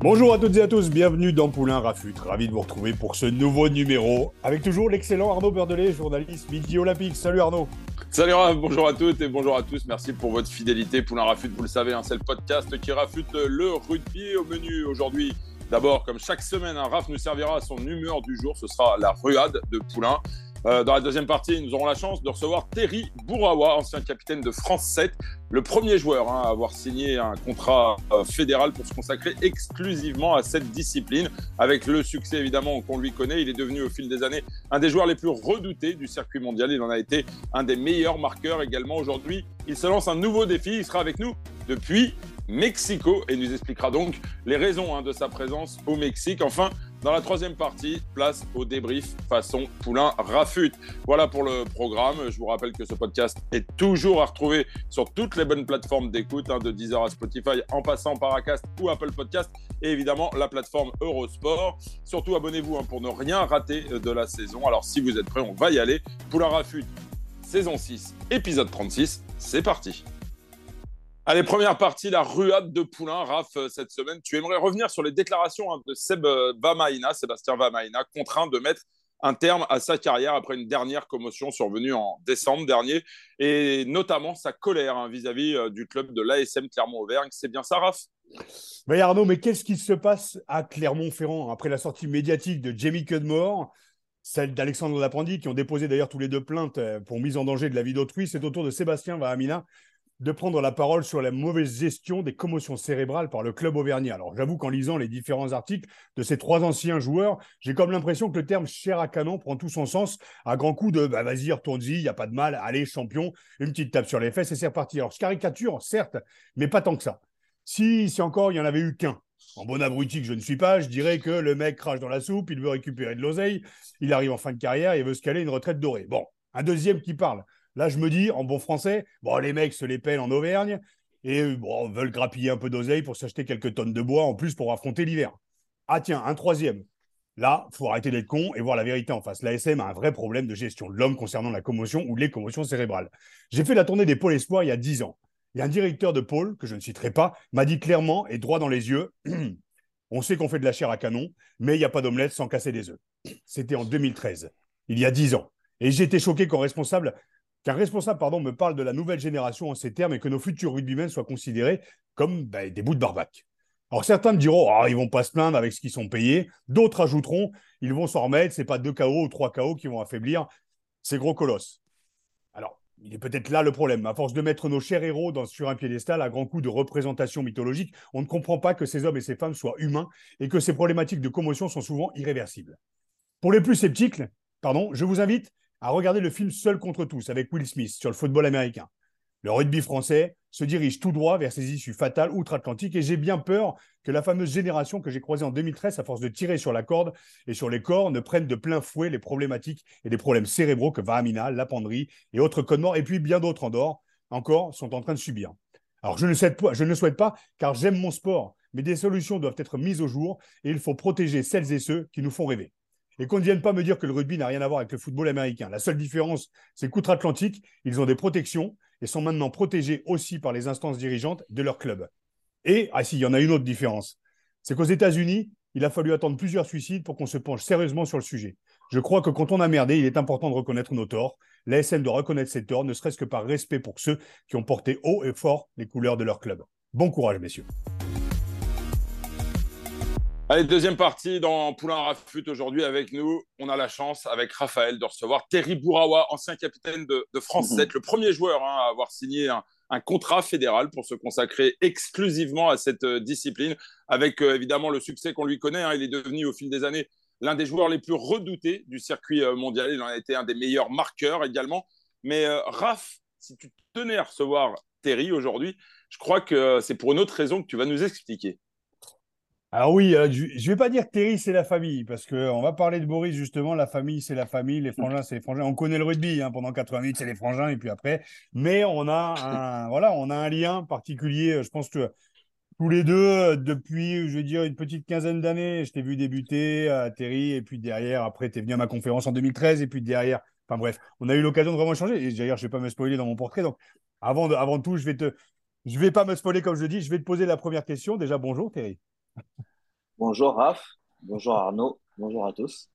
Bonjour à toutes et à tous, bienvenue dans Poulain Raffûte. Ravi de vous retrouver pour ce nouveau numéro, avec toujours l'excellent Arnaud Beurdeley, journaliste Midi Olympique. Salut Arnaud. Salut Raph, bonjour à toutes et bonjour à tous. Merci pour votre fidélité. Poulain Raffûte, vous le savez, c'est le podcast qui raffûte le rugby. Au menu aujourd'hui, d'abord, comme chaque semaine, Raph nous servira à son humeur du jour. Ce sera la ruade de Poulain. Dans la deuxième partie, nous aurons la chance de recevoir Terry Bouhraoua, ancien capitaine de France 7, le premier joueur à avoir signé un contrat fédéral pour se consacrer exclusivement à cette discipline. Avec le succès évidemment qu'on lui connaît, il est devenu au fil des années un des joueurs les plus redoutés du circuit mondial. Il en a été un des meilleurs marqueurs également. Aujourd'hui, il se lance un nouveau défi. Il sera avec nous depuis Mexico et nous expliquera donc les raisons de sa présence au Mexique. Enfin, dans la troisième partie, place au débrief façon Poulain Raffûte. Voilà pour le programme. Je vous rappelle que ce podcast est toujours à retrouver sur toutes les bonnes plateformes d'écoute, de Deezer à Spotify, en passant par Acast ou Apple Podcast, et évidemment la plateforme Eurosport. Surtout, abonnez-vous pour ne rien rater de la saison. Alors, si vous êtes prêts, on va y aller. Poulain Raffûte, saison 6, épisode 36. C'est parti. Allez, première partie, la ruade de Poulain. Raph, cette semaine, tu aimerais revenir sur les déclarations de Sébastien Vahaamahina, contraint de mettre un terme à sa carrière après une dernière commotion survenue en décembre dernier, et notamment sa colère vis-à-vis du club de l'ASM Clermont-Auvergne. C'est bien ça, Raph ? Mais Arnaud, mais qu'est-ce qui se passe à Clermont-Ferrand après la sortie médiatique de Jamie Cudmore, celle d'Alexandre Lapandie, qui ont déposé d'ailleurs tous les deux plaintes pour mise en danger de la vie d'autrui? C'est au tour de Sébastien Vahaamahina de prendre la parole sur la mauvaise gestion des commotions cérébrales par le club auvergnat. Alors, j'avoue qu'en lisant les différents articles de ces trois anciens joueurs, j'ai comme l'impression que le terme « chair à canon » prend tout son sens à grands coups de « vas-y, retourne-y, il n'y a pas de mal, allez, champion », une petite tape sur les fesses et c'est reparti. Alors, je caricature, certes, mais pas tant que ça. Si encore, il n'y en avait eu qu'un. En bon abruti que je ne suis pas, je dirais que le mec crache dans la soupe, il veut récupérer de l'oseille, il arrive en fin de carrière et veut se caler une retraite dorée. Bon, un deuxième qui parle. Là, je me dis, en bon français, les mecs se les pèlent en Auvergne et veulent grappiller un peu d'oseille pour s'acheter quelques tonnes de bois en plus pour affronter l'hiver. Ah tiens, un troisième. Là, il faut arrêter d'être con et voir la vérité en face. L'ASM a un vrai problème de gestion de l'homme concernant la commotion ou les commotions cérébrales. J'ai fait la tournée des pôles espoirs il y a 10 ans. Et un directeur de pôle, que je ne citerai pas, m'a dit clairement et droit dans les yeux « On sait qu'on fait de la chair à canon, mais il n'y a pas d'omelette sans casser des œufs. » C'était en 2013, il y a 10 ans. Et j'étais choqué qu'un responsable me parle de la nouvelle génération en ces termes et que nos futurs rugbymen soient considérés comme des bouts de barbac. Alors certains me diront « ils vont pas se plaindre avec ce qu'ils sont payés », d'autres ajouteront « ils vont s'en remettre, c'est pas 2 KO ou 3 KO qui vont affaiblir ces gros colosses ». Alors, il est peut-être là le problème. À force de mettre nos chers héros sur un piédestal à grands coups de représentation mythologique, on ne comprend pas que ces hommes et ces femmes soient humains et que ces problématiques de commotion sont souvent irréversibles. Pour les plus sceptiques, je vous invite à regarder le film « Seul contre tous » avec Will Smith sur le football américain. Le rugby français se dirige tout droit vers ses issues fatales outre-Atlantique et j'ai bien peur que la fameuse génération que j'ai croisée en 2013, à force de tirer sur la corde et sur les corps, ne prenne de plein fouet les problématiques et les problèmes cérébraux que Vahaamahina, Lapandrie et autres Cudmore et puis bien d'autres encore sont en train de subir. Alors je ne souhaite pas car j'aime mon sport, mais des solutions doivent être mises au jour et il faut protéger celles et ceux qui nous font rêver. Et qu'on ne vienne pas me dire que le rugby n'a rien à voir avec le football américain. La seule différence, c'est qu'outre-Atlantique, ils ont des protections et sont maintenant protégés aussi par les instances dirigeantes de leur club. Et, il y en a une autre différence. C'est qu'aux États-Unis, il a fallu attendre plusieurs suicides pour qu'on se penche sérieusement sur le sujet. Je crois que quand on a merdé, il est important de reconnaître nos torts. L'ASM doit reconnaître ses torts, ne serait-ce que par respect pour ceux qui ont porté haut et fort les couleurs de leur club. Bon courage, messieurs. Allez, deuxième partie dans Poulain Raffûte aujourd'hui avec nous. On a la chance avec Raphaël de recevoir Terry Bouhraoua, ancien capitaine de France 7, le premier joueur à avoir signé un contrat fédéral pour se consacrer exclusivement à cette discipline. Avec évidemment le succès qu'on lui connaît, il est devenu au fil des années l'un des joueurs les plus redoutés du circuit mondial. Il en a été un des meilleurs marqueurs également. Mais Raph, si tu tenais à recevoir Terry aujourd'hui, je crois que c'est pour une autre raison que tu vas nous expliquer. Alors oui, je vais pas dire que Terry, c'est la famille, parce qu'on va parler de Boris, justement, la famille, c'est la famille, les frangins, c'est les frangins. On connaît le rugby, hein, pendant 80 minutes, c'est les frangins, et puis après. Mais on a un, voilà, on a un lien particulier, je pense que tous les deux, depuis, je vais dire, une petite quinzaine d'années, je t'ai vu débuter, Terry, et puis derrière, après, tu es venu à ma conférence en 2013, et puis derrière, enfin bref, on a eu l'occasion de vraiment changer. Et d'ailleurs, je ne vais pas me spoiler dans mon portrait, donc avant tout, je vais pas me spoiler, comme je dis, je vais te poser la première question. Déjà, bonjour, Terry. Bonjour Raph, bonjour Arnaud, bonjour à tous.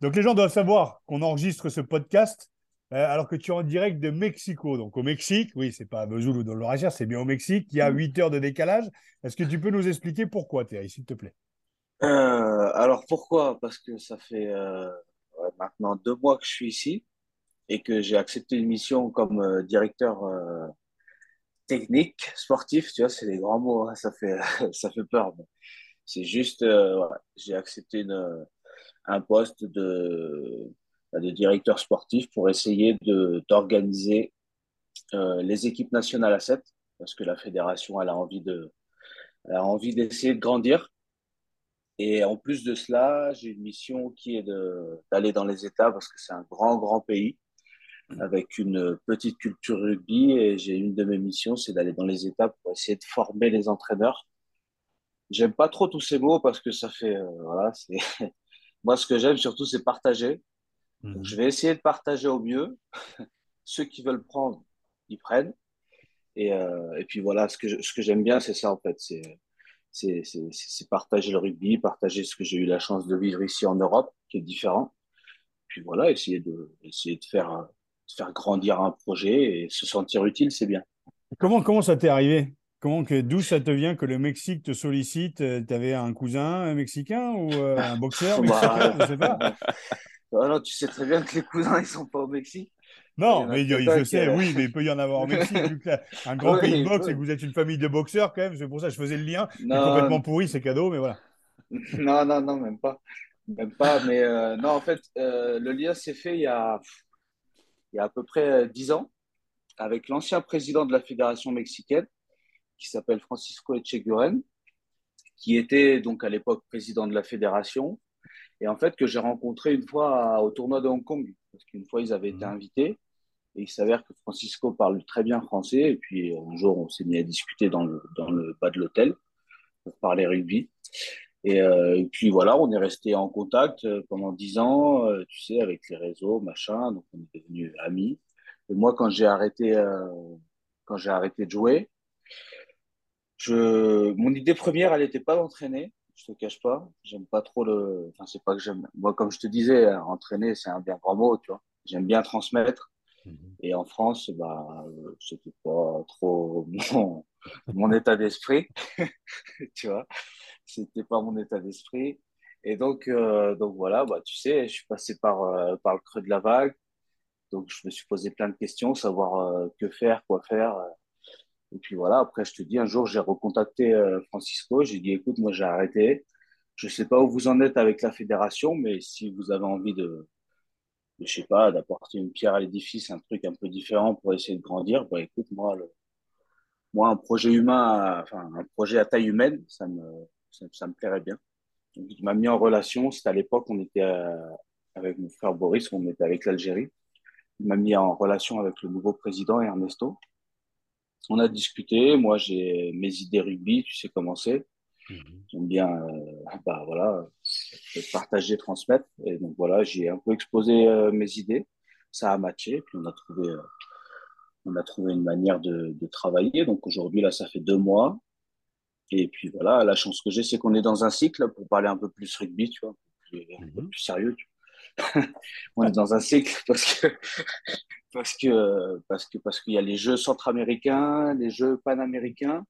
Donc les gens doivent savoir qu'on enregistre ce podcast alors que tu es en direct de Mexico. Donc au Mexique, oui, c'est pas à Vesoul ou dans le Lauragère, c'est bien au Mexique, il y a 8 heures de décalage. Est-ce que tu peux nous expliquer pourquoi, Terry, s'il te plaît? Alors pourquoi? Parce que ça fait maintenant 2 mois que je suis ici et que j'ai accepté une mission comme directeur technique, sportif, tu vois, c'est des grands mots, hein, ça fait peur. Mais c'est juste, voilà, j'ai accepté un poste de directeur sportif pour essayer d'organiser les équipes nationales à 7, parce que la fédération, elle a envie d'essayer de grandir. Et en plus de cela, j'ai une mission qui est d'aller dans les États, parce que c'est un grand, grand pays, avec une petite culture rugby, et j'ai une de mes missions, c'est d'aller dans les États pour essayer de former les entraîneurs. J'aime pas trop tous ces mots parce que ça fait… voilà, c'est… Moi, ce que j'aime surtout, c'est partager. Donc, je vais essayer de partager au mieux. Ceux qui veulent prendre, ils prennent. Et puis voilà, ce que j'aime bien, c'est ça en fait. C'est partager le rugby, partager ce que j'ai eu la chance de vivre ici en Europe, qui est différent. Puis voilà, essayer de faire grandir un projet et se sentir utile, c'est bien. Comment ça t'est arrivé? D'où ça te vient que le Mexique te sollicite? Tu avais un cousin mexicain ou un boxeur mexicain? Je sais pas. Non, tu sais très bien que les cousins, ils ne sont pas au Mexique. Non, mais je sais, oui, mais il peut y en avoir au Mexique. Vu que un grand pays de boxe et que vous êtes une famille de boxeurs, quand même, c'est pour ça que je faisais le lien. C'est complètement pourri, c'est cadeau, mais voilà. Non, même pas. Même pas, mais non, en fait, le lien s'est fait il y a à peu près 10 ans, avec l'ancien président de la fédération mexicaine, qui s'appelle Francisco Echeguren, qui était donc à l'époque président de la fédération, et en fait que j'ai rencontré une fois au tournoi de Hong Kong, parce qu'une fois ils avaient été invités, et il s'avère que Francisco parle très bien français, et puis un jour on s'est mis à discuter dans le bas de l'hôtel pour parler rugby. Et puis voilà, on est resté en contact pendant 10 ans, tu sais, avec les réseaux, machin, donc on est devenus amis. Et moi, quand j'ai arrêté de jouer, mon idée première, elle n'était pas d'entraîner, je te cache pas, j'aime pas trop enfin c'est pas que j'aime, moi comme je te disais, entraîner c'est un bien grand mot, tu vois, j'aime bien transmettre. Et en France, bah, c'était pas trop mon état d'esprit, tu vois. C'était pas mon état d'esprit. Et donc voilà, bah, tu sais, je suis passé par le creux de la vague. Donc, je me suis posé plein de questions, savoir que faire, quoi faire. Et puis voilà, après, je te dis, un jour, j'ai recontacté Francisco. J'ai dit, écoute, moi, j'ai arrêté. Je sais pas où vous en êtes avec la fédération, mais si vous avez envie je sais pas, d'apporter une pierre à l'édifice, un truc un peu différent pour essayer de grandir, bah écoute, moi un projet humain, enfin un projet à taille humaine, ça me plairait bien. Donc, il m'a mis en relation, c'était à l'époque, on était avec mon frère Boris, on était avec l'Algérie. Il m'a mis en relation avec le nouveau président, Ernesto. On a discuté, moi j'ai mes idées rugby, tu sais comment c'est. J'aime bien bah, voilà, partager, transmettre. Et donc voilà, j'ai un peu exposé mes idées. Ça a matché. Puis on a trouvé une manière de travailler. Donc aujourd'hui, là, ça fait 2 mois. Et puis voilà, la chance que j'ai, c'est qu'on est dans un cycle pour parler un peu plus rugby, tu vois, un peu plus sérieux. On est dans un cycle parce qu'il y a les jeux centra-américains, les jeux panaméricains.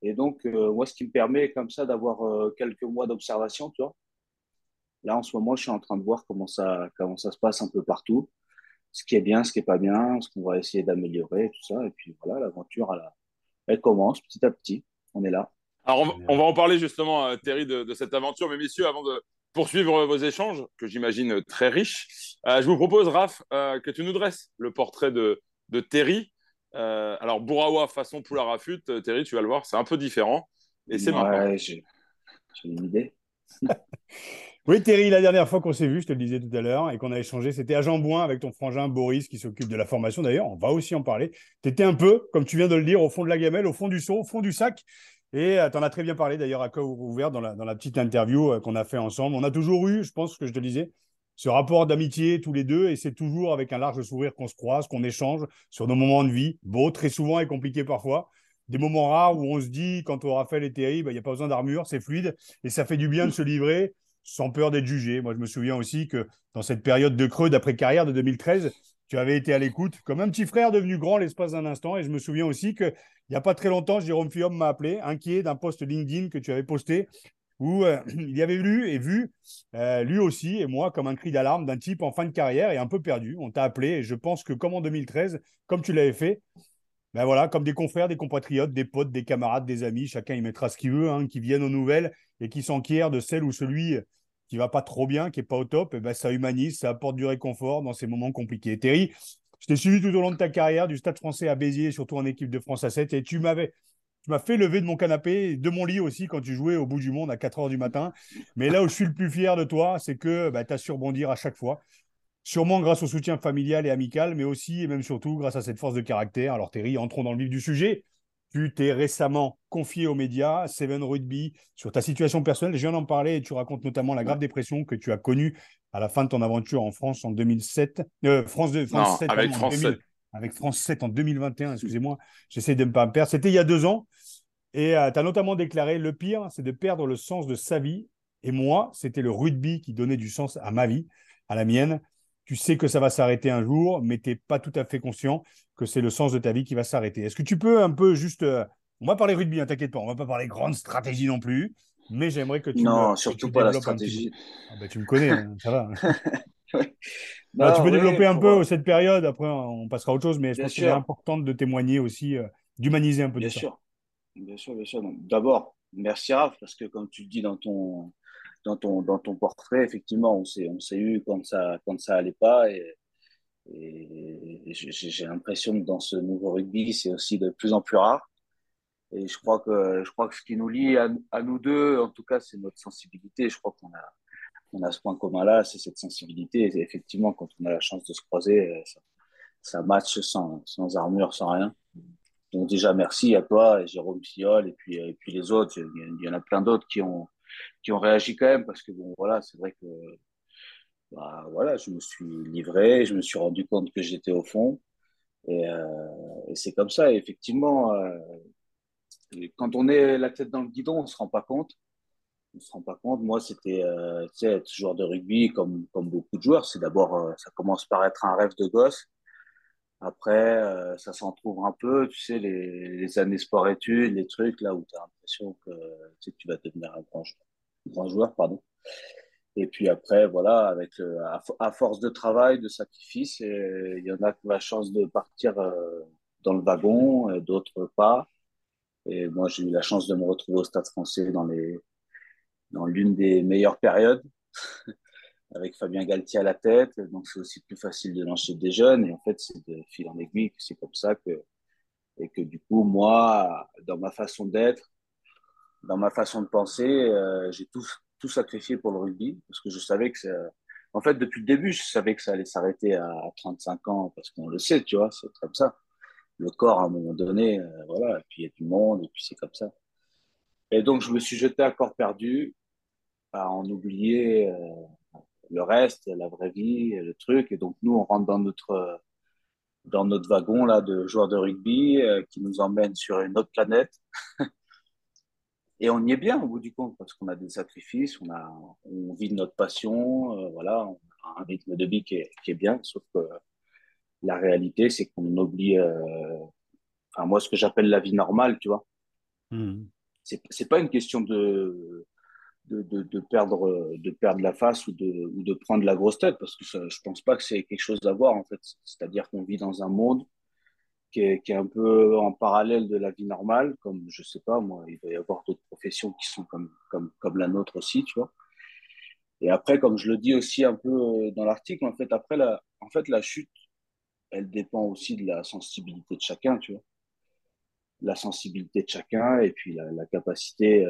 Et donc, moi, ce qui me permet comme ça d'avoir quelques mois d'observation, tu vois. Là, en ce moment, je suis en train de voir comment ça se passe un peu partout, ce qui est bien, ce qui est pas bien, ce qu'on va essayer d'améliorer, tout ça. Et puis voilà, l'aventure, elle commence petit à petit. On est là. Alors, on va en parler justement, Terry, de cette aventure. Mais messieurs, avant de poursuivre vos échanges, que j'imagine très riches, je vous propose, Raph, que tu nous dresses le portrait de de Terry. Alors, Bouhraoua façon Poulain Raffûte, Terry, tu vas le voir, c'est un peu différent. Et c'est marrant. J'ai une idée. Oui, Terry, la dernière fois qu'on s'est vu, je te le disais tout à l'heure, et qu'on a échangé, c'était à Jeanbouin avec ton frangin Boris qui s'occupe de la formation. D'ailleurs, on va aussi en parler. Tu étais un peu, comme tu viens de le dire, au fond de la gamelle, au fond du seau, au fond du sac. Et tu en as très bien parlé d'ailleurs à corps ouvert dans la petite interview qu'on a fait ensemble. On a toujours eu, je pense que je te le disais, ce rapport d'amitié tous les deux, et c'est toujours avec un large sourire qu'on se croise, qu'on échange sur nos moments de vie, beaux, très souvent et compliqués parfois. Des moments rares où on se dit, quant au Raphaël et Terry, il n'y a pas besoin d'armure, c'est fluide, et ça fait du bien de se livrer sans peur d'être jugé. Moi, je me souviens aussi que dans cette période de creux d'après-carrière de 2013, tu avais été à l'écoute comme un petit frère devenu grand l'espace d'un instant. Et je me souviens aussi qu'il n'y a pas très longtemps, Jérôme Fillon m'a appelé, inquiet d'un post LinkedIn que tu avais posté, où il y avait vu lui aussi et moi comme un cri d'alarme d'un type en fin de carrière et un peu perdu. On t'a appelé et je pense que comme en 2013, comme tu l'avais fait, ben voilà, comme des confrères, des compatriotes, des potes, des camarades, des amis, chacun y mettra ce qu'il veut, qui viennent aux nouvelles et qui s'enquièrent de celle ou celui qui ne va pas trop bien, qui n'est pas au top, et ben ça humanise, ça apporte du réconfort dans ces moments compliqués. Terry, je t'ai suivi tout au long de ta carrière, du Stade Français à Béziers, surtout en équipe de France à 7, et tu m'as fait lever de mon canapé, de mon lit aussi, quand tu jouais au bout du monde à 4h du matin. Mais là où je suis le plus fier de toi, c'est que tu as su rebondir à chaque fois. Sûrement grâce au soutien familial et amical, mais aussi et même surtout grâce à cette force de caractère. Alors Terry, entrons dans le vif du sujet. Tu t'es récemment confié aux médias, Seven Rugby, sur ta situation personnelle. Je viens d'en parler et tu racontes notamment la grave dépression que tu as connue à la fin de ton aventure en France en 2007. Avec France 7 en 2021, excusez-moi. J'essaie de ne pas me perdre. C'était il y a 2 ans. Et tu as notamment déclaré « Le pire, c'est de perdre le sens de sa vie. Et moi, c'était le rugby qui donnait du sens à ma vie, à la mienne. » Tu sais que ça va s'arrêter un jour, mais tu n'es pas tout à fait conscient que c'est le sens de ta vie qui va s'arrêter. Est-ce que tu peux un peu juste… On va parler rugby, t'inquiète pas. On ne va pas parler grande stratégie non plus, mais j'aimerais que tu… Non, surtout pas la stratégie. Tu me connais, ça va. Ouais. Développer un peu cette période. Après, on passera à autre chose, mais je pense que c'est important de témoigner aussi, d'humaniser un peu tout ça. Bien sûr. Donc, d'abord, merci Raph, parce que comme tu le dis dans ton portrait, effectivement, on s'est eu quand ça allait pas, et j'ai l'impression que dans ce nouveau rugby, c'est aussi de plus en plus rare. Et je crois que ce qui nous lie à nous deux, en tout cas, c'est notre sensibilité. Je crois qu'on a ce point commun là, c'est cette sensibilité. Et effectivement, quand on a la chance de se croiser, ça match sans armure, sans rien. Donc déjà, merci à toi, Jérôme Fillol, et puis les autres. Il y en a plein d'autres qui ont réagi quand même, parce que bon, voilà, c'est vrai que je me suis livré, je me suis rendu compte que j'étais au fond, et c'est comme ça. Et effectivement, quand on est la tête dans le guidon, on se rend pas compte. Moi, c'était être joueur de rugby comme beaucoup de joueurs, c'est d'abord ça commence par être un rêve de gosse. Après, ça s'entrouvre un peu, tu sais, les années sport-études, les trucs là où tu as l'impression que tu vas devenir un grand joueur, pardon. Et puis après, voilà, avec à force de travail, de sacrifice, il y en a qui ont la chance de partir dans le wagon, et d'autres pas. Et moi, j'ai eu la chance de me retrouver au Stade Français dans l'une des meilleures périodes. Avec Fabien Galtier à la tête, donc c'est aussi plus facile de lancer des jeunes, et en fait c'est de fil en aiguille, c'est comme ça que du coup moi, dans ma façon d'être, dans ma façon de penser, j'ai tout sacrifié pour le rugby, parce que je savais que en fait depuis le début je savais que ça allait s'arrêter à 35 ans, parce qu'on le sait, tu vois, c'est comme ça, le corps à un moment donné, voilà, et puis il y a du monde, et puis c'est comme ça. Et donc je me suis jeté à corps perdu, à en oublier le reste, la vraie vie, le truc. Et donc nous, on rentre dans notre wagon là de joueurs de rugby qui nous emmène sur une autre planète. Et on y est bien au bout du compte, parce qu'on a des sacrifices, on vit de notre passion, voilà, on a un rythme de vie qui est bien. Sauf que la réalité, c'est qu'on oublie. Enfin, moi, ce que j'appelle la vie normale, tu vois. Mmh. C'est pas une question de perdre la face ou de prendre la grosse tête, parce que ça, je pense pas que c'est quelque chose à voir en fait. C'est-à-dire qu'on vit dans un monde qui est un peu en parallèle de la vie normale, comme je sais pas moi, il doit y avoir d'autres professions qui sont comme la nôtre aussi, tu vois. Et après, comme je le dis aussi un peu dans l'article, en fait la chute elle dépend aussi de la sensibilité de chacun, tu vois. La sensibilité de chacun et puis la capacité,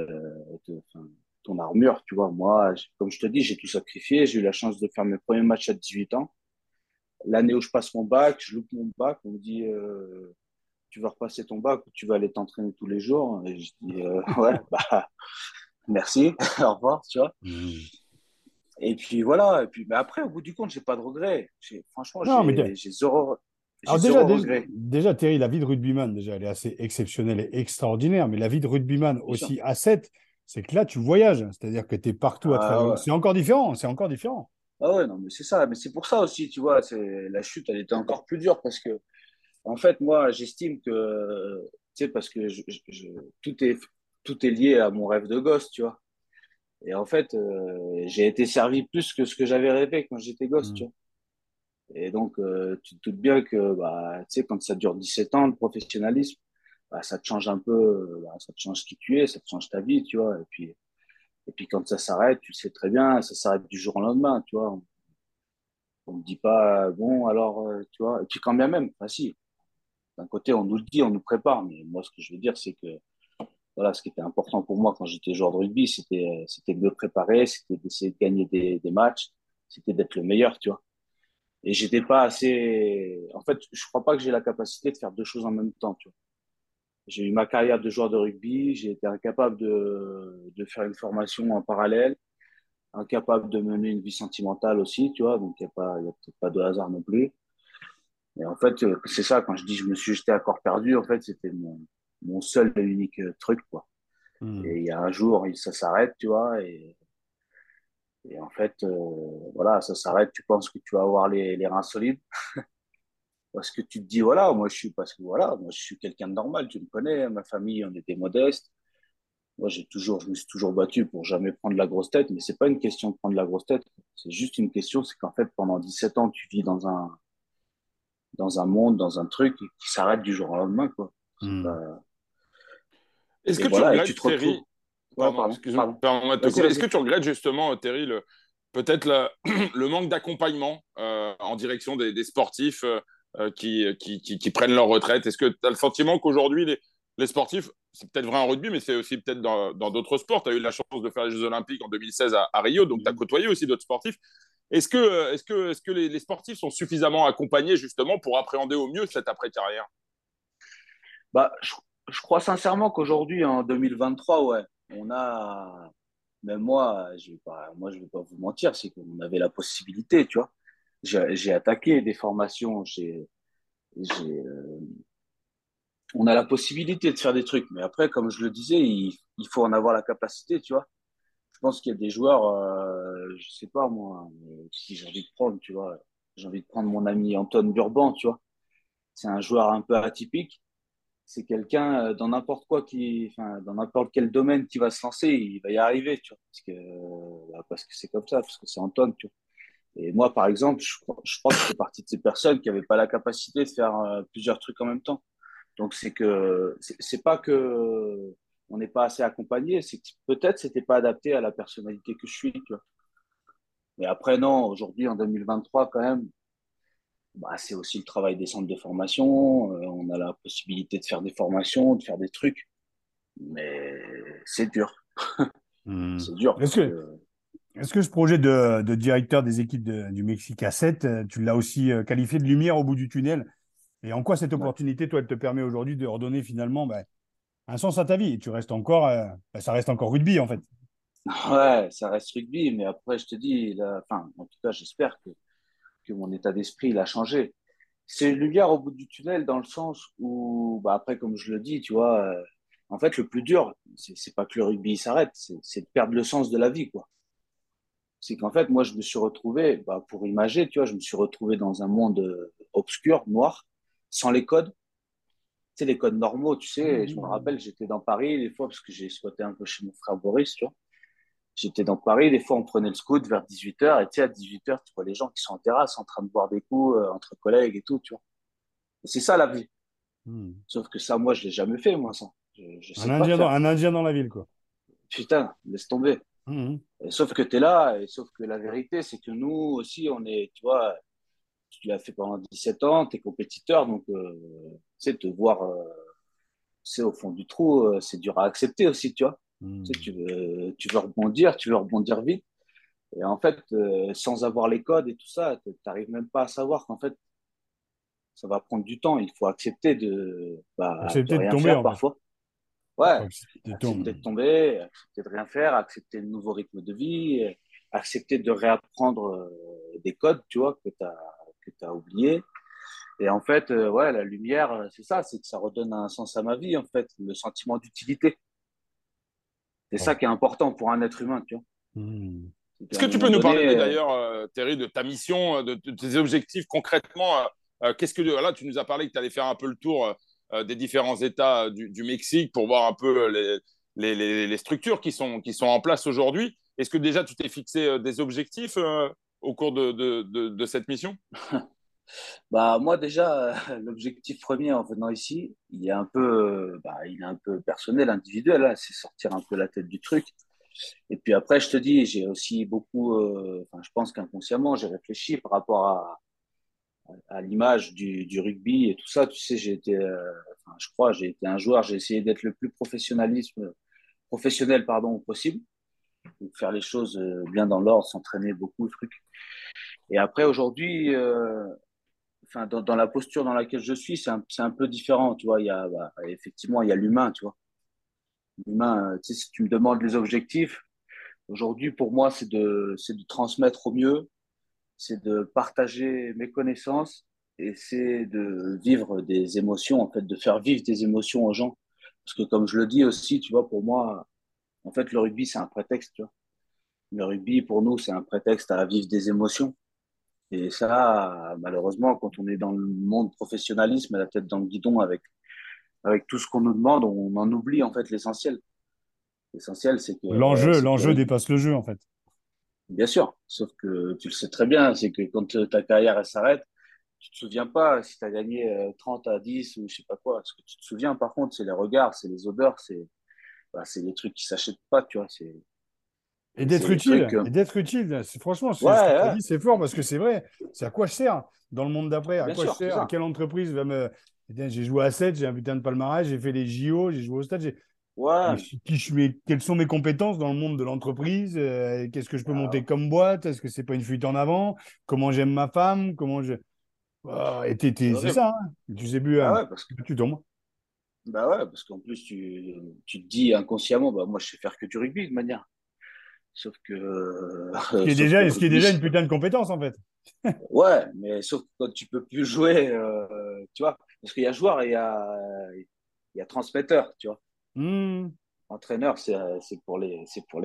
ton armure, tu vois. Moi, comme je te dis, j'ai tout sacrifié. J'ai eu la chance de faire mes premiers matchs à 18 ans. L'année où je passe mon bac, je loupe mon bac, on me dit tu vas repasser ton bac ou tu vas aller t'entraîner tous les jours. Et je dis ouais, bah merci, au revoir, tu vois. Et puis voilà, et puis mais après au bout du compte, j'ai pas de regrets. Franchement, j'ai zéro. Alors déjà, Terry, la vie de rugbyman, déjà, elle est assez exceptionnelle et extraordinaire. Mais la vie de rugbyman aussi à 7, c'est que là, tu voyages. C'est-à-dire que tu es partout à travers. Ouais. C'est encore différent. Ah ouais, non, mais c'est ça. Mais c'est pour ça aussi, tu vois, la chute, elle était encore plus dure parce que, en fait, moi, j'estime que, tu sais, parce que tout est lié à mon rêve de gosse, tu vois. Et en fait, j'ai été servi plus que ce que j'avais rêvé quand j'étais gosse, tu vois. Et donc, tu te doutes bien que, bah, tu sais, quand ça dure 17 ans, le professionnalisme, bah, ça te change un peu, bah, ça te change qui tu es, ça te change ta vie, tu vois. Et puis quand ça s'arrête, tu le sais très bien, ça s'arrête du jour au lendemain, tu vois. On ne me dit pas, bon, alors, tu vois. Et puis quand bien même, bah, si. D'un côté, on nous le dit, on nous prépare. Mais moi, ce que je veux dire, c'est que, voilà, ce qui était important pour moi quand j'étais joueur de rugby, c'était de me préparer, c'était d'essayer de gagner des matchs, c'était d'être le meilleur, tu vois. Et j'étais pas assez. En fait, je crois pas que j'ai la capacité de faire deux choses en même temps, tu vois. J'ai eu ma carrière de joueur de rugby, j'ai été incapable de faire une formation en parallèle, incapable de mener une vie sentimentale aussi, tu vois. Donc il y a peut-être pas de hasard non plus. Et en fait, c'est ça quand je dis je me suis jeté à corps perdu, en fait, c'était mon seul et unique truc, quoi. Et il y a un jour, ça s'arrête, tu vois. Et en fait, voilà, ça s'arrête. Tu penses que tu vas avoir les reins solides parce que tu te dis voilà, moi je suis quelqu'un de normal. Tu me connais, ma famille, on était modeste. Moi, je me suis toujours battu pour jamais prendre la grosse tête. Mais c'est pas une question de prendre la grosse tête. C'est juste une question, c'est qu'en fait, pendant 17 ans, tu vis dans un monde, dans un truc qui s'arrête du jour au lendemain, quoi. Est-ce que voilà, tu regrettes, Terry? Est-ce que tu regrettes justement, Terry, peut-être le manque d'accompagnement en direction des sportifs qui prennent leur retraite? Est-ce que tu as le sentiment qu'aujourd'hui, les sportifs, c'est peut-être vrai en rugby, mais c'est aussi peut-être dans d'autres sports. Tu as eu la chance de faire les Jeux Olympiques en 2016 à Rio, donc tu as côtoyé aussi d'autres sportifs. Est-ce que les sportifs sont suffisamment accompagnés justement pour appréhender au mieux cette après-carrière? Bah, je crois sincèrement qu'aujourd'hui, en 2023, ouais. Même moi, je vais pas vous mentir, c'est qu'on avait la possibilité, tu vois. J'ai attaqué des formations, on a la possibilité de faire des trucs, mais après, comme je le disais, il faut en avoir la capacité, tu vois. Je pense qu'il y a des joueurs, je sais pas moi, si j'ai envie de prendre mon ami Antoine Burban, tu vois. C'est un joueur un peu atypique. C'est quelqu'un dans n'importe quoi dans n'importe quel domaine qui va se lancer, il va y arriver, tu vois, parce que c'est comme ça, parce que c'est Antoine, tu vois. Et moi, par exemple, je crois que je fais partie de ces personnes qui n'avaient pas la capacité de faire plusieurs trucs en même temps. Donc, c'est que, c'est pas que on n'est pas assez accompagné, c'est que peut-être c'était pas adapté à la personnalité que je suis, tu vois. Mais après, non, aujourd'hui, en 2023, quand même, bah, c'est aussi le travail des centres de formation. On a la possibilité de faire des formations, de faire des trucs. Mais c'est dur. C'est dur. Est-ce que ce projet de directeur des équipes du Mexique à 7, tu l'as aussi qualifié de lumière au bout du tunnel? Et en quoi cette opportunité, toi, elle te permet aujourd'hui de redonner finalement un sens à ta vie? Et tu restes encore… ça reste encore rugby, en fait. Ouais, ça reste rugby. Mais après, je te dis… en tout cas, j'espère que mon état d'esprit, il a changé. C'est une lumière au bout du tunnel dans le sens où, après, comme je le dis, tu vois, en fait, le plus dur, c'est pas que le rugby s'arrête, c'est de perdre le sens de la vie, quoi. C'est qu'en fait, moi, je me suis retrouvé, pour imager, tu vois, je me suis retrouvé dans un monde obscur, noir, sans les codes. Tu sais, les codes normaux, tu sais, je me rappelle, j'étais dans Paris, des fois, parce que j'ai squatté un peu chez mon frère Boris, tu vois. J'étais dans Paris, des fois on prenait le scoot vers 18h, et tu sais, à 18h, tu vois les gens qui sont en terrasse en train de boire des coups entre collègues et tout, tu vois. Et c'est ça la vie. Sauf que ça, moi, je ne l'ai jamais fait, moi, ça. Je sais pas faire. Un Indien dans la ville, quoi. Putain, laisse tomber. Et sauf que tu es là, et sauf que la vérité, c'est que nous aussi, on est, tu vois, tu l'as fait pendant 17 ans, t'es compétiteur, donc tu sais, te voir c'est au fond du trou, c'est dur à accepter aussi, tu vois. Tu sais, tu veux rebondir vite. Et en fait, sans avoir les codes et tout ça, tu n'arrives même pas à savoir qu'en fait, ça va prendre du temps. Il faut accepter de rien tomber, faire parfois. Ouais, accepter de tomber, accepter de rien faire, accepter le nouveau rythme de vie, accepter de réapprendre des codes, tu vois, que tu as oubliés. Et en fait, ouais, la lumière, c'est ça, c'est que ça redonne un sens à ma vie, en fait, le sentiment d'utilité. C'est ça qui est important pour un être humain, tu vois. Est-ce que tu peux nous parler d'ailleurs, Terry, de ta mission, de tes objectifs concrètement qu'est-ce que là, tu nous as parlé que tu allais faire un peu le tour des différents États du Mexique pour voir un peu les structures qui sont en place aujourd'hui. Est-ce que déjà tu t'es fixé des objectifs au cours de cette mission? Bah moi déjà, l'objectif premier en venant ici, il est un peu personnel, individuel. Là, c'est sortir un peu la tête du truc. Et puis après, je te dis, j'ai aussi beaucoup, je pense qu'inconsciemment, j'ai réfléchi par rapport à l'image du rugby et tout ça. Tu sais, j'ai été un joueur, j'ai essayé d'être le plus professionnel possible. Donc faire les choses bien dans l'ordre, s'entraîner beaucoup, le truc. Et après, aujourd'hui, dans la posture dans laquelle je suis, c'est un peu différent, tu vois. Effectivement, il y a l'humain, tu vois. L'humain, tu sais, si tu me demandes les objectifs, aujourd'hui, pour moi, c'est de transmettre au mieux, c'est de partager mes connaissances et c'est de vivre des émotions, en fait, de faire vivre des émotions aux gens. Parce que comme je le dis aussi, tu vois, pour moi, en fait, le rugby, c'est un prétexte, tu vois. Le rugby, pour nous, c'est un prétexte à vivre des émotions. Et ça, malheureusement, quand on est dans le monde professionnalisme, la tête dans le guidon avec tout ce qu'on nous demande, on en oublie en fait l'essentiel. L'essentiel, c'est que… L'enjeu dépasse le jeu en fait. Bien sûr, sauf que tu le sais très bien, c'est que quand ta carrière elle s'arrête, tu ne te souviens pas si tu as gagné 30-10 ou je ne sais pas quoi. Ce que tu te souviens par contre, c'est les regards, c'est les odeurs, c'est les trucs qui ne s'achètent pas, tu vois. Et d'être utile, franchement, ce que tu dis, c'est fort parce que c'est vrai, c'est à quoi je sers dans le monde d'après, à quelle entreprise va me… J'ai joué à 7, j'ai un putain de palmarès, j'ai fait les JO, j'ai joué au stade. Quelles sont mes compétences dans le monde de l'entreprise? Qu'est-ce que je peux monter comme boîte? Est-ce que c'est pas une fuite en avant? Comment j'aime ma femme? C'est ça. Hein. Tu sais plus. Parce que tu tombes. Bah ouais, parce qu'en plus tu te dis inconsciemment, bah moi je sais faire que du rugby de manière. Sauf que. Ce qui est déjà une putain de compétence en fait. Ouais, mais sauf quand tu peux plus jouer, tu vois, parce qu'il y a joueur et il y a transmetteur, tu vois. Entraîneur, c'est pour les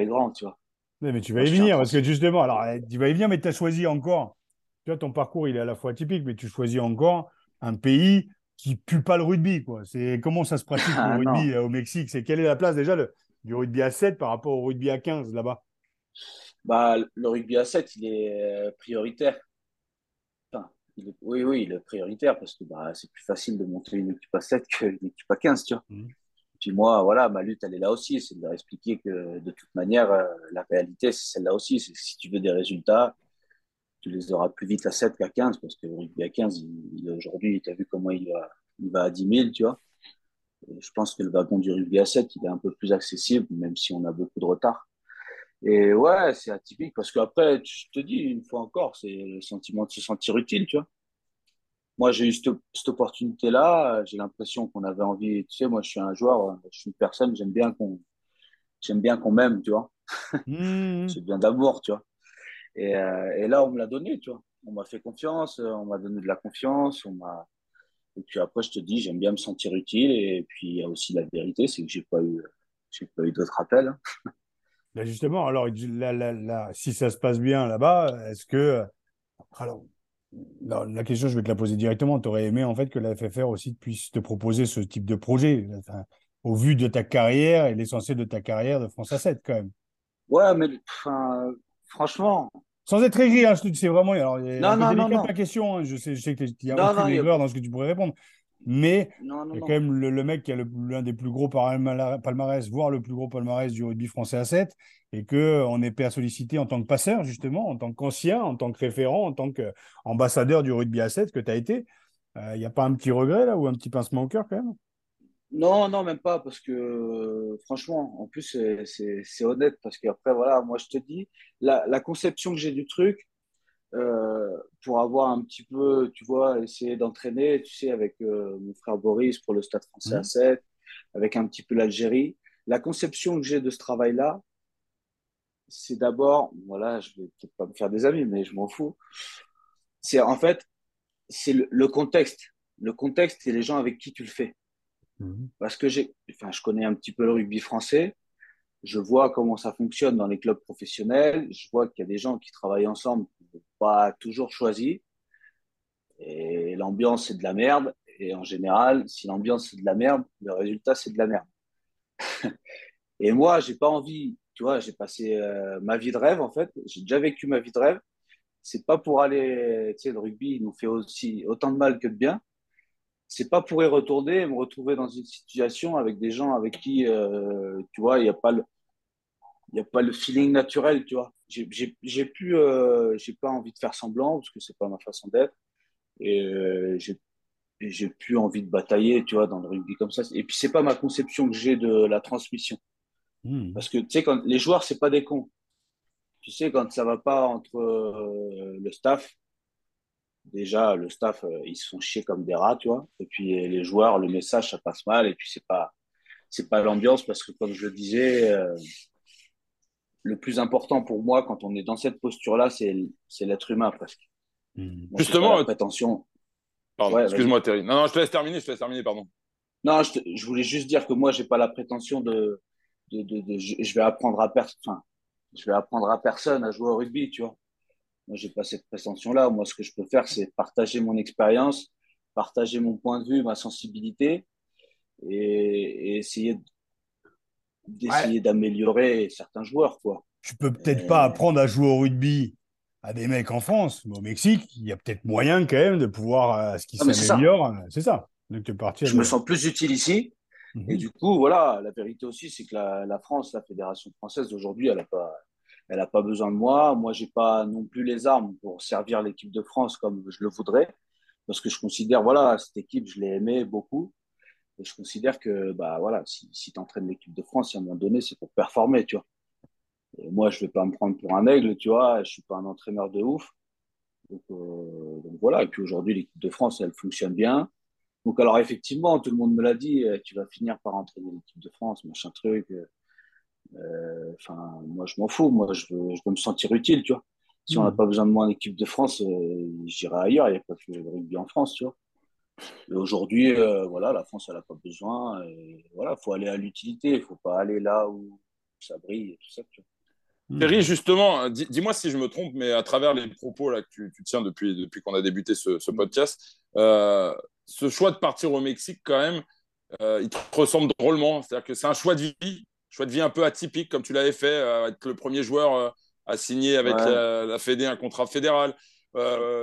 grands, tu vois. Mais tu vas y venir, parce que justement, alors tu vas y venir, mais tu as choisi encore. Tu vois, ton parcours, il est à la fois atypique, mais tu choisis encore un pays qui pue pas le rugby, quoi. C'est comment ça se pratique le rugby au Mexique? C'est quelle est la place déjà du rugby à 7 par rapport au rugby à 15 là-bas? Bah, le rugby à 7, il est prioritaire. Oui, il est prioritaire parce que bah, c'est plus facile de monter une équipe à 7 qu'une équipe à 15, tu vois. Puis moi, voilà, ma lutte, elle est là aussi. C'est de leur expliquer que de toute manière, la réalité, c'est celle-là aussi. C'est que si tu veux des résultats, tu les auras plus vite à 7 qu'à 15 parce que le rugby à 15, aujourd'hui, tu as vu comment il va à 10 000, tu vois. Et je pense que le wagon du rugby à 7, il est un peu plus accessible, même si on a beaucoup de retard. Et ouais, c'est atypique parce qu'après, je te dis une fois encore, c'est le sentiment de se sentir utile, tu vois. Moi, j'ai eu cette opportunité-là, j'ai l'impression qu'on avait envie, tu sais, moi, je suis un joueur, je suis une personne, j'aime bien qu'on m'aime, tu vois. C'est bien d'amour, tu vois. Et là, on me l'a donné, tu vois. On m'a fait confiance, on m'a donné de la confiance, Et puis après, je te dis, j'aime bien me sentir utile. Et puis, il y a aussi la vérité, c'est que j'ai pas eu d'autres appels, hein. Là justement, alors là, si ça se passe bien là-bas, est-ce que… Alors, la question, je vais te la poser directement. Tu aurais aimé en fait que la FFR aussi puisse te proposer ce type de projet, enfin, au vu de ta carrière et l'essentiel de ta carrière de France à 7 quand même. Ouais, mais franchement… Sans être aigri, hein, c'est vraiment… Alors, non, c'est délicat ta question, hein, je sais que tu as beaucoup d'erreurs dans ce que tu pourrais répondre. mais il y a quand même le mec qui a l'un des plus gros palmarès, voire le plus gros palmarès du rugby français à 7, et qu'on est pas sollicité en tant que passeur, justement, en tant qu'ancien, en tant que référent, en tant qu'ambassadeur du rugby à 7 que tu as été. Il n'y a pas un petit regret là, ou un petit pincement au cœur quand même? Non, même pas, parce que franchement, en plus, c'est honnête, parce qu'après, voilà, moi je te dis, la conception que j'ai du truc, pour avoir un petit peu, tu vois, essayer d'entraîner, tu sais, avec mon frère Boris pour le Stade Français à 7, avec un petit peu l'Algérie, la conception que j'ai de ce travail-là, c'est d'abord, voilà, je vais peut-être pas me faire des amis, mais je m'en fous, c'est en fait, c'est le contexte et les gens avec qui tu le fais. Parce que je connais un petit peu le rugby français, je vois comment ça fonctionne dans les clubs professionnels, je vois qu'il y a des gens qui travaillent ensemble, pas toujours choisis, et l'ambiance c'est de la merde, et en général, si l'ambiance c'est de la merde, le résultat c'est de la merde. Et moi, j'ai pas envie, tu vois, j'ai passé ma vie de rêve en fait, j'ai déjà vécu ma vie de rêve, c'est pas pour aller, tu sais, le rugby il nous fait autant de mal que de bien. C'est pas pour y retourner et me retrouver dans une situation avec des gens avec qui, tu vois, il n'y a pas le feeling naturel, tu vois. J'ai pas envie de faire semblant parce que c'est pas ma façon d'être. Et j'ai plus envie de batailler, tu vois, dans le rugby comme ça. Et puis, c'est pas ma conception que j'ai de la transmission. Parce que, tu sais, quand les joueurs, c'est pas des cons. Tu sais, quand ça va pas entre le staff, déjà, le staff, ils se font chier comme des rats, tu vois. Et puis, les joueurs, le message, ça passe mal. Et puis, c'est pas l'ambiance parce que, comme je le disais, le plus important pour moi, quand on est dans cette posture-là, c'est l'être humain, presque. Bon, justement, attention. Pardon, ouais, excuse-moi, Terry. Non, je te laisse terminer, pardon. Non, je voulais juste dire que moi, j'ai pas la prétention de je vais apprendre à personne à jouer au rugby, tu vois. Moi, j'ai pas cette prétention-là. Moi, ce que je peux faire, c'est partager mon expérience, partager mon point de vue, ma sensibilité et essayer d'améliorer certains joueurs, quoi. Tu peux peut-être pas apprendre à jouer au rugby à des mecs en France, mais au Mexique, il y a peut-être moyen quand même de pouvoir ce qui s'améliore. C'est ça. Donc, je me sens plus utile ici. Et du coup, voilà, la vérité aussi, c'est que la France, la Fédération française d'aujourd'hui, elle n'a pas besoin de moi. Moi, j'ai pas non plus les armes pour servir l'équipe de France comme je le voudrais, parce que je considère, voilà, cette équipe, je l'ai aimée beaucoup. Et je considère que, bah voilà, si tu entraînes l'équipe de France, à un moment donné, c'est pour performer, tu vois. Et moi, je vais pas me prendre pour un aigle, tu vois. Je suis pas un entraîneur de ouf. Donc voilà. Et puis aujourd'hui, l'équipe de France, elle fonctionne bien. Donc alors effectivement, tout le monde me l'a dit, tu vas finir par entraîner l'équipe de France, machin truc. Moi je m'en fous, moi je veux me sentir utile, tu vois. Si on n'a pas besoin de moi en équipe de France, j'irai ailleurs, il n'y a pas que le rugby en France, tu vois. Et aujourd'hui, voilà, la France elle n'a pas besoin, et voilà, faut aller à l'utilité, il ne faut pas aller là où ça brille et tout ça, tu vois. Terry, justement, dis-moi si je me trompe, mais à travers les propos là, que tu tiens depuis qu'on a débuté ce podcast, ce choix de partir au Mexique, quand même, il te ressemble drôlement. C'est-à-dire que c'est un choix de vie un peu atypique, comme tu l'avais fait, être le premier joueur à signer avec la Fédé un contrat fédéral.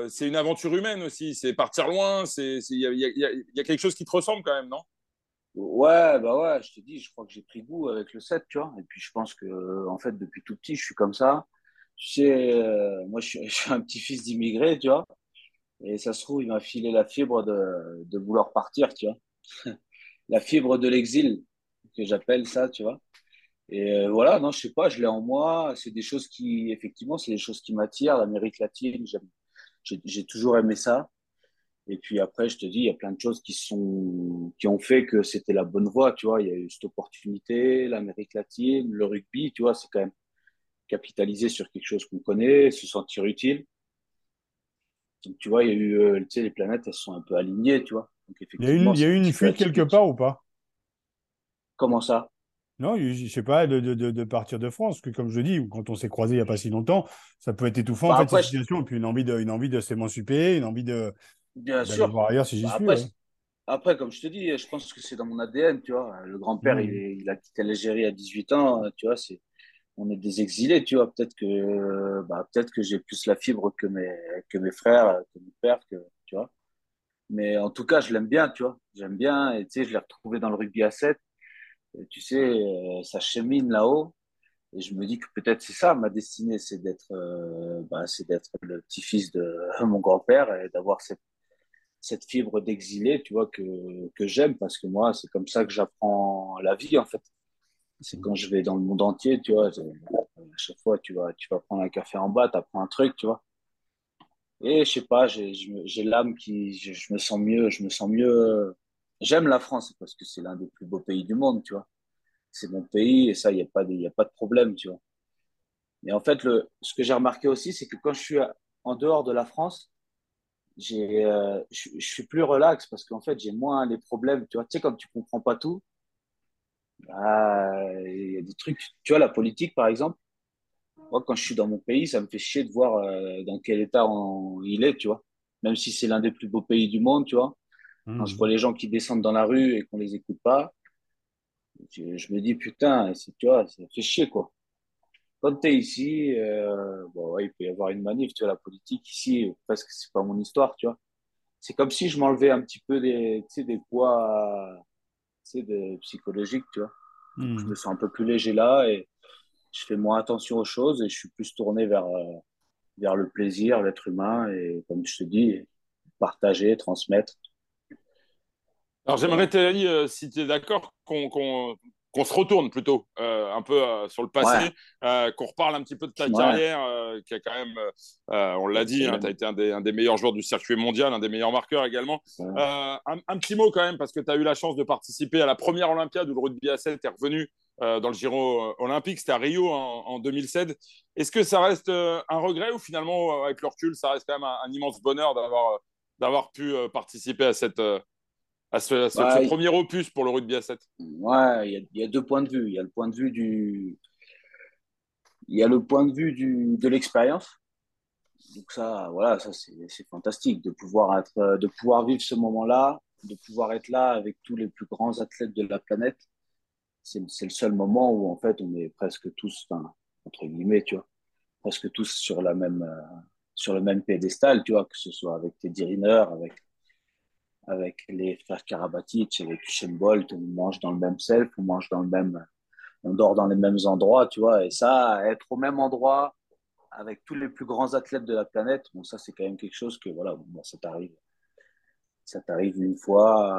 C'est une aventure humaine aussi, c'est partir loin, il y a quelque chose qui te ressemble quand même, non ? Ouais, bah ouais, je te dis, je crois que j'ai pris goût avec le 7, tu vois. Et puis je pense que, en fait, depuis tout petit, je suis comme ça. Tu sais, moi, je suis un petit-fils d'immigré, tu vois. Et ça se trouve, il m'a filé la fibre de vouloir partir, tu vois. La fibre de l'exil, que j'appelle ça, tu vois. Et voilà, non, je sais pas, je l'ai en moi. C'est des choses qui, effectivement, c'est des choses qui m'attirent. L'Amérique latine, j'ai toujours aimé ça. Et puis après, je te dis, il y a plein de choses qui ont fait que c'était la bonne voie, tu vois. Il y a eu cette opportunité, l'Amérique latine, le rugby, tu vois, c'est quand même capitaliser sur quelque chose qu'on connaît, se sentir utile. Donc, tu vois, il y a eu, tu sais, les planètes, elles sont un peu alignées, tu vois. Donc, effectivement, il y a eu une fuite quelque part ou pas? Comment ça? Non, je ne sais pas, de partir de France, que comme je dis, quand on s'est croisés il n'y a pas si longtemps, ça peut être étouffant, bah, en fait, après, cette situation, et puis une envie de s'émanciper, une envie de... Bien sûr. Voir ailleurs si j'y suis, après, ouais. Après, comme je te dis, je pense que c'est dans mon ADN, tu vois. Le grand-père, il a quitté l'Algérie à 18 ans, tu vois. On est des exilés, tu vois. Peut-être que j'ai plus la fibre que mes frères, que mon père, tu vois. Mais en tout cas, je l'aime bien, tu vois. j'aime bien. Et tu sais, je l'ai retrouvé dans le rugby à 7. Et, tu sais, ça chemine là-haut. Et je me dis que peut-être c'est ça, ma destinée, c'est d'être le petit-fils de mon grand-père et d'avoir cette fibre d'exilé, tu vois, que j'aime, parce que moi, c'est comme ça que j'apprends la vie, en fait. C'est quand je vais dans le monde entier, tu vois, à chaque fois, tu vas prendre un café en bas, tu apprends un truc, tu vois. Et je sais pas, j'ai l'âme je me sens mieux, J'aime la France parce que c'est l'un des plus beaux pays du monde, tu vois. C'est mon pays et ça, il n'y a pas de problème, tu vois. Mais en fait, ce que j'ai remarqué aussi, c'est que quand je suis en dehors de la France, je suis plus relax parce qu'en fait, j'ai moins les problèmes, tu vois. Tu sais, comme tu ne comprends pas tout, il y a des trucs, tu vois, la politique, par exemple. Moi, quand je suis dans mon pays, ça me fait chier de voir dans quel état il est, tu vois. Même si c'est l'un des plus beaux pays du monde, tu vois. Quand je vois les gens qui descendent dans la rue et qu'on les écoute pas, je me dis, putain, tu vois, ça fait chier, quoi. Quand tu es ici, il peut y avoir une manif, tu vois, la politique ici, parce que c'est pas mon histoire, tu vois. C'est comme si je m'enlevais un petit peu des poids psychologiques, tu vois. Je me sens un peu plus léger là et je fais moins attention aux choses et je suis plus tourné vers le plaisir, l'être humain et, comme je te dis, partager, transmettre. Alors, j'aimerais, Thierry, si tu es d'accord, qu'on se retourne plutôt un peu sur le passé, qu'on reparle un petit peu de ta carrière, qui a quand même, on l'a dit, tu as été un des meilleurs joueurs du circuit mondial, un des meilleurs marqueurs également. Un petit mot quand même, parce que tu as eu la chance de participer à la première Olympiade où le rugby à 7 est revenu dans le Giro olympique, c'était à Rio en 2007. Est-ce que ça reste un regret ou finalement, avec le recul, ça reste quand même un immense bonheur d'avoir pu participer à cette… ce premier opus pour le rugby à 7. Ouais, il y a deux points de vue. Il y a le point de vue de l'expérience. Donc ça, voilà, ça c'est fantastique de pouvoir vivre ce moment-là, de pouvoir être là avec tous les plus grands athlètes de la planète. C'est le seul moment où en fait on est presque tous, entre guillemets, tu vois, presque tous sur le même pédestal, tu vois, que ce soit avec Teddy Riner, avec les frères Karabatic, avec Usain Bolt, on mange dans le même self, on dort dans les mêmes endroits, tu vois. Et ça, être au même endroit avec tous les plus grands athlètes de la planète, bon, ça c'est quand même quelque chose que voilà, bon, ça t'arrive une fois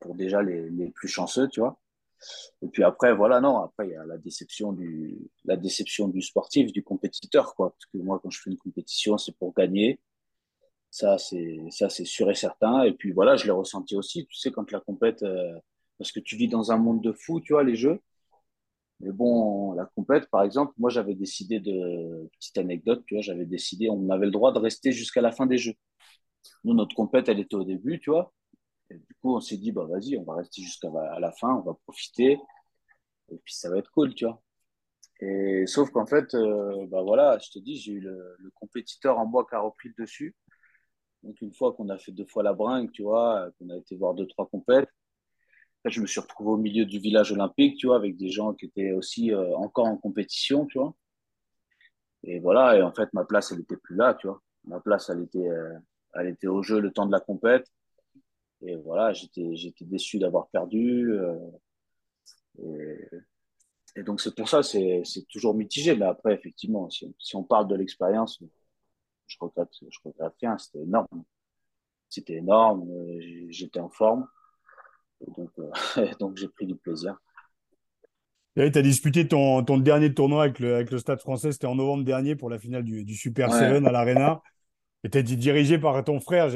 pour déjà les plus chanceux, tu vois. Et puis après, voilà, non, après il y a la déception du sportif, du compétiteur, quoi. Parce que moi, quand je fais une compétition, c'est pour gagner. Ça c'est sûr et certain. Et puis voilà, je l'ai ressenti aussi, tu sais, quand la compète, parce que tu vis dans un monde de fous, tu vois, les jeux. Mais bon, la compète, par exemple, moi j'avais décidé petite anecdote, tu vois, on avait le droit de rester jusqu'à la fin des jeux. Nous, notre compète, elle était au début, tu vois. Et du coup, on s'est dit, bah vas-y, on va rester jusqu'à la fin, on va profiter. Et puis ça va être cool, tu vois. Et sauf qu'en fait, voilà, je te dis, j'ai eu le compétiteur en moi qui a repris le dessus. Donc, une fois qu'on a fait 2 fois la bringue, tu vois, qu'on a été voir 2-3 compètes, je me suis retrouvé au milieu du village olympique, tu vois, avec des gens qui étaient aussi encore en compétition, tu vois. Et voilà, et en fait, ma place, elle n'était plus là, tu vois. Ma place, elle était au jeu le temps de la compète. Et voilà, j'étais déçu d'avoir perdu. Et donc, c'est pour ça, c'est toujours mitigé. Mais après, effectivement, si on parle de l'expérience… Je regrette rien, c'était énorme. J'étais en forme. Donc j'ai pris du plaisir. Et tu as disputé ton dernier tournoi avec le Stade Français, c'était en novembre dernier pour la finale du Super 7 à l'Arena. Et tu as été dirigé par ton frère.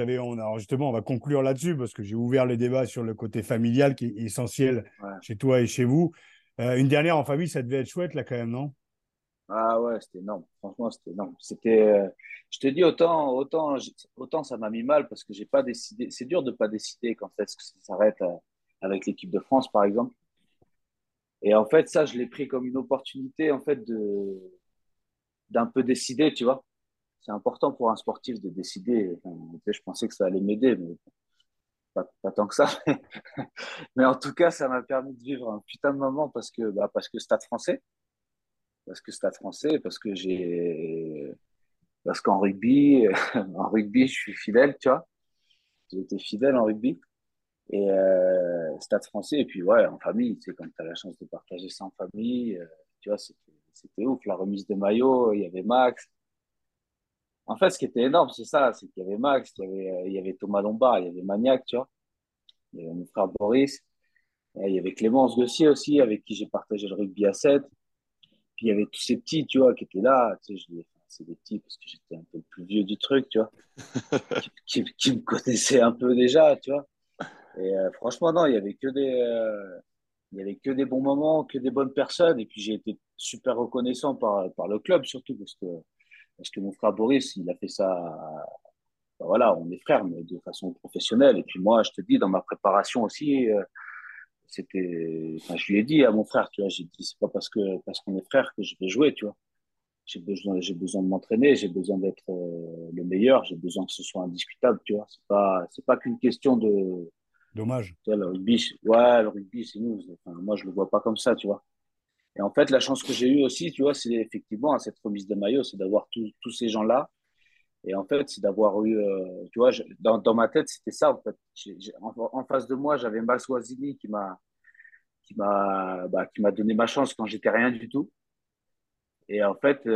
Justement, on va conclure là-dessus parce que j'ai ouvert le débat sur le côté familial qui est essentiel chez toi et chez vous. Une dernière en famille, ça devait être chouette là quand même, non ? Ah ouais, c'était énorme. Franchement, c'était énorme. Je te dis, autant ça m'a mis mal parce que j'ai pas décidé. C'est dur de pas décider quand est-ce que ça s'arrête avec l'équipe de France, par exemple. Et en fait, ça, je l'ai pris comme une opportunité, en fait, d'un peu décider, tu vois. C'est important pour un sportif de décider. Je pensais que ça allait m'aider, mais pas tant que ça. Mais en tout cas, ça m'a permis de vivre un putain de moment parce que Stade Français. Parce qu'en rugby, je suis fidèle, tu vois. J'ai été fidèle en rugby et Stade Français. Et puis, ouais, en famille, tu sais, quand tu as la chance de partager ça en famille, tu vois, c'était ouf. La remise de maillot, il y avait Max. En fait, ce qui était énorme, c'est ça, c'est qu'il y avait Max, il y avait Thomas Lombard, il y avait Maniac, tu vois. Il y avait mon frère Boris. Il y avait Clément Gossier aussi, avec qui j'ai partagé le rugby à 7. Puis il y avait tous ces petits, tu vois, qui étaient là. Tu sais, c'est des petits parce que j'étais un peu le plus vieux du truc, tu vois. qui me connaissaient un peu déjà, tu vois. Et franchement, non, il y avait que des bons moments, que des bonnes personnes. Et puis j'ai été super reconnaissant par le club, surtout parce que mon frère Boris, il a fait ça. Ben voilà, on est frères, mais de façon professionnelle. Et puis moi, je te dis, dans ma préparation aussi. Je lui ai dit à mon frère, tu vois, j'ai dit, c'est pas parce qu'on est frère que je vais jouer, tu vois. J'ai besoin de m'entraîner, j'ai besoin d'être le meilleur, j'ai besoin que ce soit indiscutable, tu vois. C'est pas qu'une question de dommage. Tu vois, le rugby, c'est nous. Enfin, moi, je le vois pas comme ça, tu vois. Et en fait, la chance que j'ai eue aussi, tu vois, c'est effectivement cette remise de maillot, c'est d'avoir tous ces gens-là. Et en fait, c'est d'avoir eu, tu vois, dans ma tête, c'était ça, en fait. En face de moi, j'avais Max Guazzini qui m'a donné ma chance quand j'étais rien du tout. Et en fait,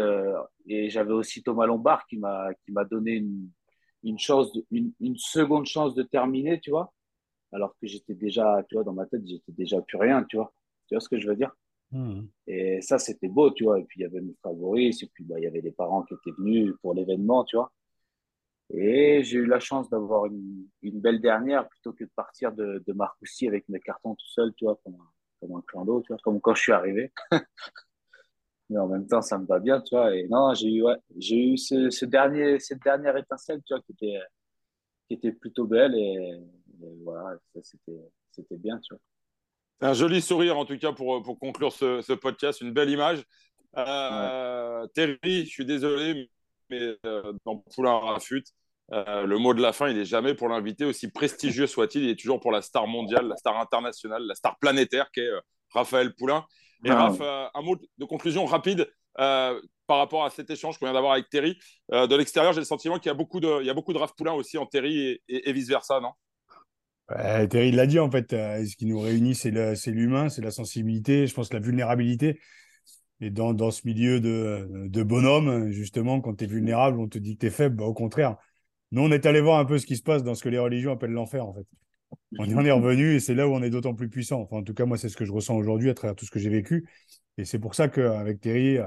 et j'avais aussi Thomas Lombard qui m'a donné une chance, une seconde chance de terminer, tu vois. Alors que j'étais déjà, tu vois, dans ma tête, j'étais déjà plus rien, tu vois. Tu vois ce que je veux dire? Et ça, c'était beau, tu vois. Et puis, il y avait mes favoris, et puis, bah, il y avait les parents qui étaient venus pour l'événement, tu vois. Et j'ai eu la chance d'avoir une belle dernière plutôt que de partir de Marcoussis avec mes cartons tout seul, tu vois, comme un clando, tu vois, comme quand je suis arrivé. Mais en même temps, ça me va bien, tu vois. Et non, j'ai eu cette dernière étincelle, tu vois, qui était plutôt belle. Et voilà, ça, c'était bien, tu vois. Un joli sourire, en tout cas, pour conclure ce podcast. Une belle image. Ouais. Terry, je suis désolé, mais dans Poulain Raffûte, le mot de la fin, il n'est jamais pour l'invité. Aussi prestigieux soit-il, il est toujours pour la star mondiale, la star internationale, la star planétaire qu'est Raphaël Poulain. Et ouais. Raph, un mot de conclusion rapide par rapport à cet échange qu'on vient d'avoir avec Terry. De l'extérieur, j'ai le sentiment qu'il y a beaucoup de Raph Poulain aussi en Terry et vice-versa, non ? Ouais, Terry l'a dit en fait, ce qui nous réunit c'est l'humain, c'est la sensibilité, je pense la vulnérabilité. Et dans ce milieu de bonhomme, justement, quand tu es vulnérable, on te dit que tu es faible, bah, au contraire. Nous, on est allé voir un peu ce qui se passe dans ce que les religions appellent l'enfer en fait. On en est revenu et c'est là où on est d'autant plus puissant. Enfin, en tout cas, moi, c'est ce que je ressens aujourd'hui à travers tout ce que j'ai vécu. Et c'est pour ça qu'avec Terry,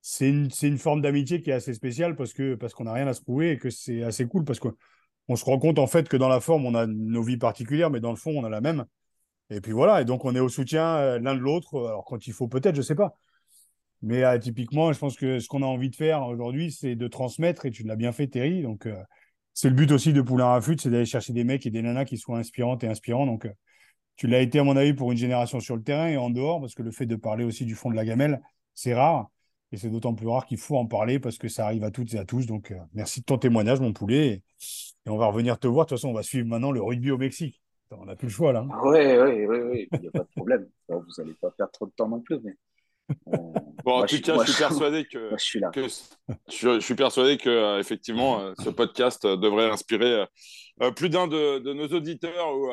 c'est une forme d'amitié qui est assez spéciale parce qu'on n'a rien à se prouver et que c'est assez cool parce que on se rend compte en fait que dans la forme, on a nos vies particulières, mais dans le fond, on a la même. Et puis voilà, et donc on est au soutien l'un de l'autre, alors quand il faut peut-être, je ne sais pas. Mais typiquement, je pense que ce qu'on a envie de faire aujourd'hui, c'est de transmettre, et tu l'as bien fait Terry, donc c'est le but aussi de Poulain Raffûte, c'est d'aller chercher des mecs et des nanas qui soient inspirantes et inspirants. Donc tu l'as été à mon avis pour une génération sur le terrain et en dehors, parce que le fait de parler aussi du fond de la gamelle, c'est rare. Et c'est d'autant plus rare qu'il faut en parler parce que ça arrive à toutes et à tous. Donc, merci de ton témoignage, mon poulet. Et on va revenir te voir. De toute façon, on va suivre maintenant le rugby au Mexique. Attends, on n'a plus le choix, là. Oui. Il n'y a pas de problème. Vous n'allez pas faire trop de temps non plus. Mais... Bon, en tout cas, je suis persuadé que effectivement, ce podcast devrait inspirer plus d'un de nos auditeurs ou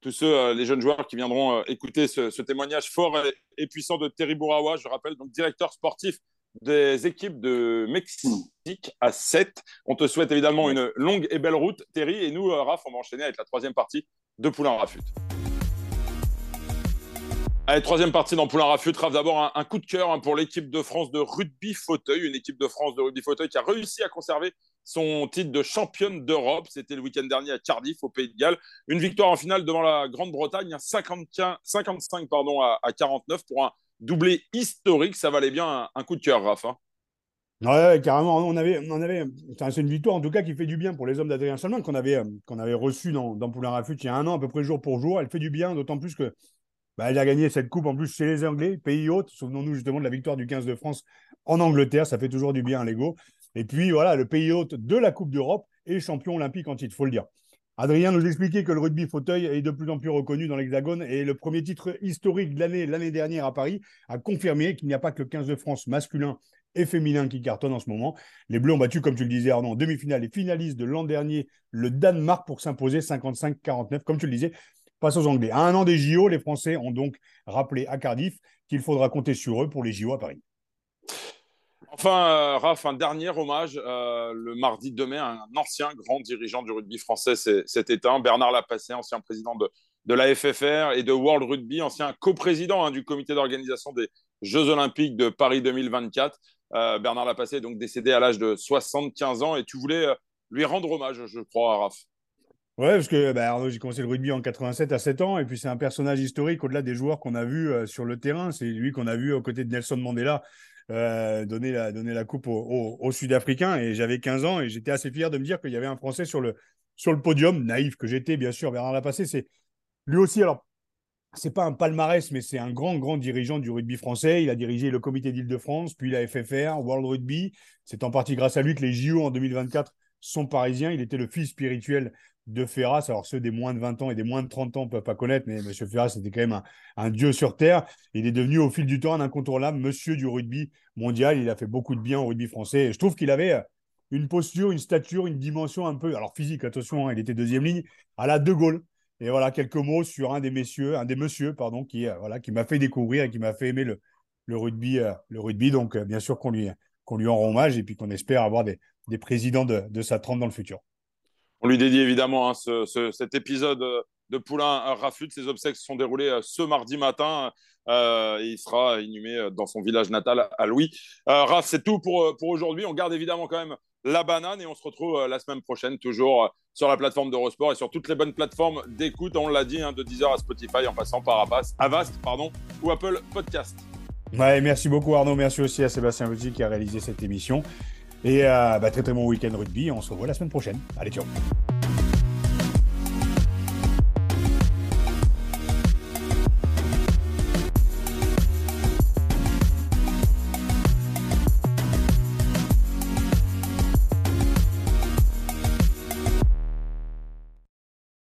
tous ceux, les jeunes joueurs qui viendront écouter ce témoignage fort et puissant de Terry Bouhraoua, je rappelle, donc directeur sportif des équipes de Mexique à 7. On te souhaite évidemment une longue et belle route, Terry. Et nous, Raph, on va enchaîner avec la troisième partie de Poulain Raffûte. Allez, troisième partie dans Poulain Raffûte. Raph, d'abord un coup de cœur pour l'équipe de France de rugby fauteuil. Une équipe de France de rugby fauteuil qui a réussi à conserver son titre de championne d'Europe. C'était le week-end dernier à Cardiff, au Pays de Galles. Une victoire en finale devant la Grande-Bretagne, 55 à 49 pour un doublé historique. Ça valait bien un coup de cœur, Raph. Hein. Ouais, carrément. On avait, c'est une victoire, en tout cas, qui fait du bien pour les hommes d'Adrien Chalmond qu'on avait reçu dans Poulain Raffûte il y a un an, à peu près jour pour jour. Elle fait du bien, d'autant plus que bah, elle a gagné cette coupe en plus chez les Anglais, pays hôte. Souvenons-nous justement de la victoire du 15 de France en Angleterre. Ça fait toujours du bien à l'ego. Et puis, voilà, le pays hôte de la Coupe d'Europe et champion olympique en titre, il faut le dire. Adrien nous expliquait que le rugby fauteuil est de plus en plus reconnu dans l'Hexagone et le premier titre historique de l'année dernière à Paris a confirmé qu'il n'y a pas que le 15 de France masculin et féminin qui cartonnent en ce moment. Les Bleus ont battu, comme tu le disais Arnaud, en demi-finale et finaliste de l'an dernier, le Danemark pour s'imposer 55-49, comme tu le disais, face aux Anglais. À un an des JO, les Français ont donc rappelé à Cardiff qu'il faudra compter sur eux pour les JO à Paris. Enfin, Raph, un dernier hommage. Le mardi 2 mai, un ancien grand dirigeant du rugby français s'est éteint, Bernard Lapasset, ancien président de la FFR et de World Rugby, ancien coprésident du comité d'organisation des Jeux Olympiques de Paris 2024. Bernard Lapasset est donc décédé à l'âge de 75 ans et tu voulais lui rendre hommage, je crois, Raph. Ouais, parce que Arnaud, j'ai commencé le rugby en 87 à 7 ans et puis c'est un personnage historique au-delà des joueurs qu'on a vus sur le terrain. C'est lui qu'on a vu aux côtés de Nelson Mandela donner la coupe aux Sud-Africains, et j'avais 15 ans et j'étais assez fier de me dire qu'il y avait un Français sur le podium, naïf que j'étais bien sûr. Bernard Lapasset, c'est lui aussi, alors c'est pas un palmarès mais c'est un grand dirigeant du rugby français. Il a dirigé le comité d'Île-de-France, puis la FFR, World Rugby. C'est en partie grâce à lui que les JO en 2024 sont parisiens. Il était le fils spirituel de Ferras. Alors ceux des moins de 20 ans et des moins de 30 ans ne peuvent pas connaître, mais M. Ferras était quand même un dieu sur terre. Il est devenu au fil du temps un incontournable monsieur du rugby mondial. Il a fait beaucoup de bien au rugby français. Et je trouve qu'il avait une posture, une stature, une dimension un peu, alors physique, attention, il était deuxième ligne, à la De Gaulle. Et voilà quelques mots sur un des messieurs, qui m'a fait découvrir et qui m'a fait aimer le rugby. Donc bien sûr qu'on lui en rend hommage et puis qu'on espère avoir des présidents de sa trempe dans le futur. On lui dédie évidemment cet épisode de Poulain Raffûte. Ses obsèques se sont déroulées ce mardi matin. Et il sera inhumé dans son village natal à Louis. Raph, c'est tout pour aujourd'hui. On garde évidemment quand même la banane et on se retrouve la semaine prochaine, toujours sur la plateforme d'Eurosport et sur toutes les bonnes plateformes d'écoute. On l'a dit, de Deezer à Spotify en passant par Avast, ou Apple Podcast. Ouais, merci beaucoup Arnaud. Merci aussi à Sébastien Vaudy qui a réalisé cette émission. Et très bon week-end rugby. On se revoit la semaine prochaine. Allez, ciao.